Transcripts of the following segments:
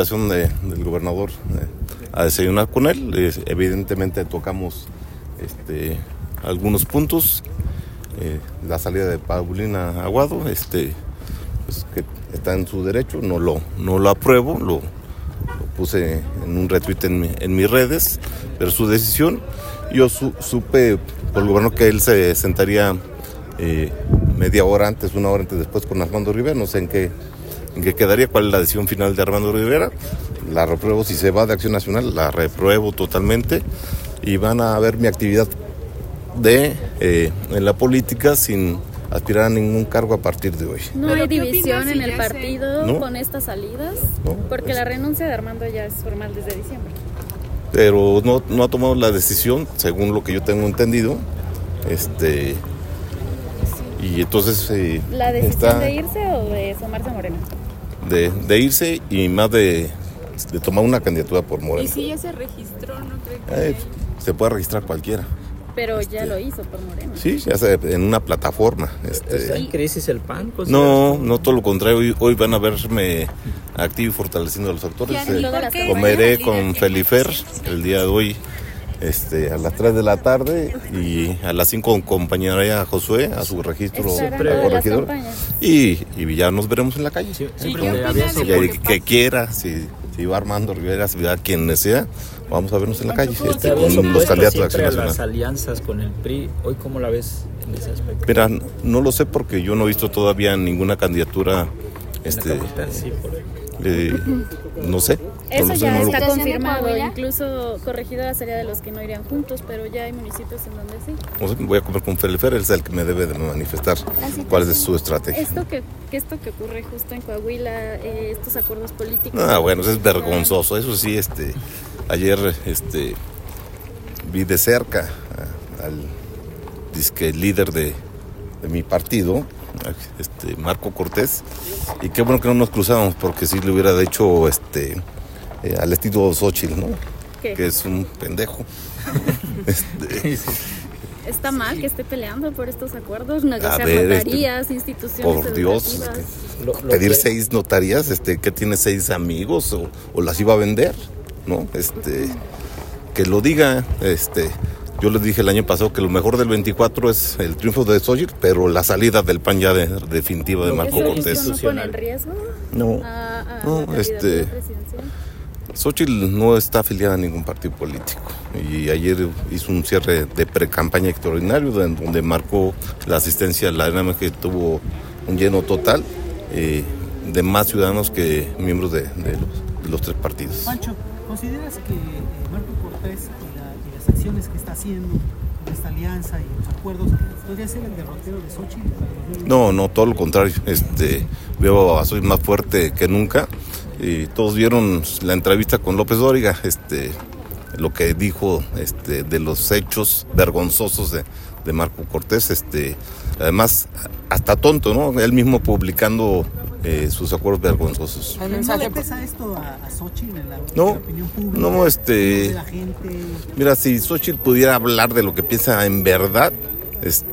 invitación del gobernador a desayunar con él. Evidentemente tocamos algunos puntos, la salida de Paulina Aguado, pues que está en su derecho, no lo apruebo, lo puse en un retweet en mis redes, pero su decisión. Yo supe por el gobierno que él se sentaría media hora antes, una hora antes después con Armando Rivera, no sé en qué quedaría, cuál es la decisión final de Armando Rivera. La repruebo, si se va de Acción Nacional, la repruebo totalmente, y van a ver mi actividad en la política sin aspirar a ningún cargo a partir de hoy. ¿No hay división en el partido con estas salidas? No, porque la renuncia de Armando ya es formal desde diciembre. Pero no ha tomado la decisión, según lo que yo tengo entendido. Y entonces... ¿la decisión de irse o de sumarse a Morena? De irse y más de tomar una candidatura por Morena. ¿Y si ya se registró, no creo que...? Se puede registrar cualquiera. Pero ya lo hizo por Morena. Sí, ya en una plataforma. ¿Está en crisis el PAN? No, todo lo contrario. Hoy van a verme activo y fortaleciendo a los actores. Comeré con Felifer el día de hoy a las 3 de la tarde, y a las 5 acompañaré a Josué a su registro corregidor. Y ya nos veremos en la calle. Que quiera, si va Armando Rivera, si va quien sea, vamos a vernos en la calle con los candidatos de Acción Nacional. Las alianzas con el PRI, ¿hoy cómo la ves en ese aspecto? Mira, no lo sé porque yo no he visto todavía ninguna candidatura. No sé. Eso ya está confirmado. Incluso corregidora sería de los que no irían juntos, pero ya hay municipios en donde sí. O sea, voy a comer con Felifer, él es el que me debe de manifestar cuál es su estrategia. Esto que ocurre justo en Coahuila, estos acuerdos políticos. Eso es vergonzoso. Eso sí, ayer vi de cerca al disque líder de mi partido, Marko Cortés, y qué bueno que no nos cruzamos, porque si le hubiera dicho al estilo Xochitl, ¿no? ¿Qué? Que es un pendejo. Está mal que esté peleando por estos acuerdos, negociar notarías, instituciones. Por Dios, pedir 6 notarías, que tiene 6 amigos o las iba a vender, ¿no? Que lo diga, Yo les dije el año pasado que lo mejor del 24 es el triunfo de Xochitl, pero la salida del PAN ya definitiva de Marko Cortés. ¿No pone en riesgo? No. Xochitl no está afiliada a ningún partido político, y ayer hizo un cierre de pre-campaña extraordinario donde marcó la asistencia a la ANM, que tuvo un lleno total de más ciudadanos que miembros de los 3 partidos. Pancho, ¿consideras que Marko Cortés acciones que está haciendo con esta alianza y los acuerdos podría ser el derrotero de Xochitl? No, todo lo contrario. Soy más fuerte que nunca, y todos vieron la entrevista con López Dóriga, lo que dijo de los hechos vergonzosos de Marko Cortés, además hasta tonto, ¿no? Él mismo publicando sus acuerdos vergonzosos. ¿El mensaje le pesa esto a Xochitl en la opinión pública? No, la gente... Mira, si Xochitl pudiera hablar de lo que piensa en verdad,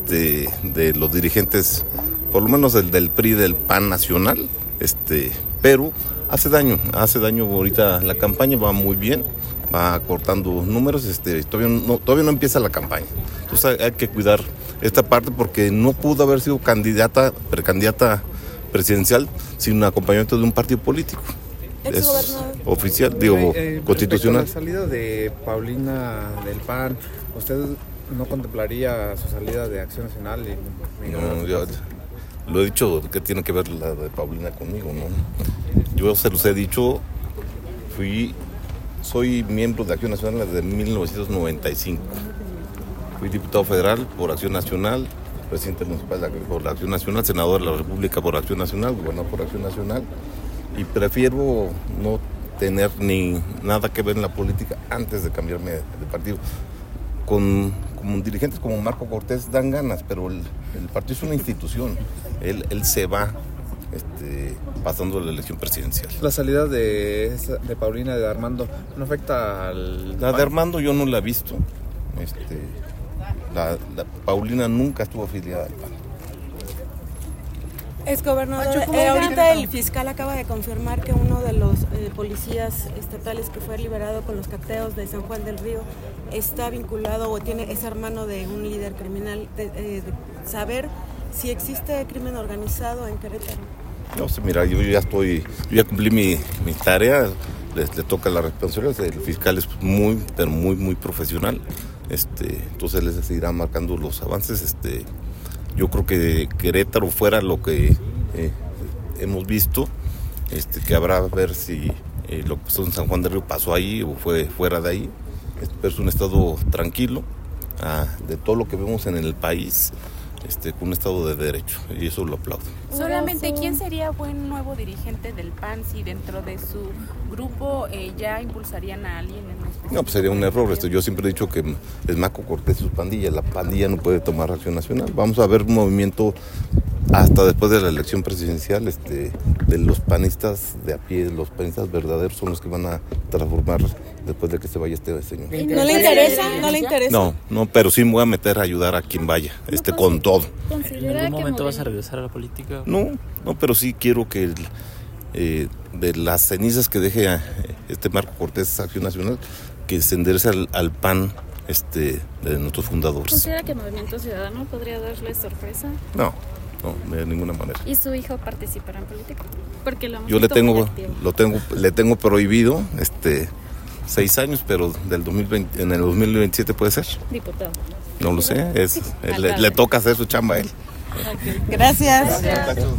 de los dirigentes, por lo menos el del PRI, del PAN nacional, pero hace daño ahorita la campaña, va muy bien, va cortando números, todavía no empieza la campaña. Entonces hay que cuidar esta parte, porque no pudo haber sido precandidata presidencial sin un acompañamiento de un partido político. Es oficial, constitucional. La salida de Paulina del PAN, ¿usted no contemplaría su salida de Acción Nacional? Yo lo he dicho, que tiene que ver la de Paulina conmigo, ¿no? Yo se los he dicho, soy miembro de Acción Nacional desde 1995. Fui diputado federal por Acción Nacional, presidente municipal por la Acción Nacional, senador de la República por Acción Nacional, gobernador por Acción Nacional, y prefiero no tener ni nada que ver en la política antes de cambiarme de partido. Con dirigentes como Marko Cortés dan ganas, pero el partido es una institución, él se va pasando la elección presidencial. La salida de Paulina, de Armando, ¿no afecta al...? La de Armando yo no la he visto, La Paulina nunca estuvo afiliada al PAN. Exgobernador, ahorita el fiscal acaba de confirmar que uno de los policías estatales que fue liberado con los cateos de San Juan del Río está vinculado o es hermano de un líder criminal. De saber si existe crimen organizado en Querétaro. No sé, mira, yo ya cumplí mi tarea, le toca la responsabilidad. El fiscal es muy profesional, entonces les seguirá marcando los avances. Yo creo que Querétaro fuera lo que hemos visto, que habrá a ver si lo que pasó en San Juan del Río pasó ahí o fue fuera de ahí. Es un estado tranquilo, de todo lo que vemos en el país, un estado de derecho, y eso lo aplaudo. Solamente, ¿quién sería buen nuevo dirigente del PAN si dentro de su grupo ya impulsarían a alguien en específico? No, pues sería un error. Yo siempre he dicho que es Marko Cortés y sus pandillas. La pandilla no puede tomar acción nacional. Vamos a ver un movimiento hasta después de la elección presidencial, de los panistas de a pie, los panistas verdaderos son los que van a transformar después de que se vaya este señor. ¿No le interesa? ¿No le interesa? No, pero sí me voy a meter a ayudar a quien vaya, con todo. ¿En algún momento vas a regresar a la política? No, pero sí quiero que de las cenizas que deje Marko Cortés Acción Nacional, que se enderece al PAN de nuestros fundadores. ¿Considera que Movimiento Ciudadano podría darle sorpresa? No, de ninguna manera. ¿Y su hijo participará en política? Porque lo hemos visto muy activo. Le tengo prohibido 6 años, pero en el 2027 puede ser diputado. No lo sé, le toca hacer su chamba a él. Okay. Gracias.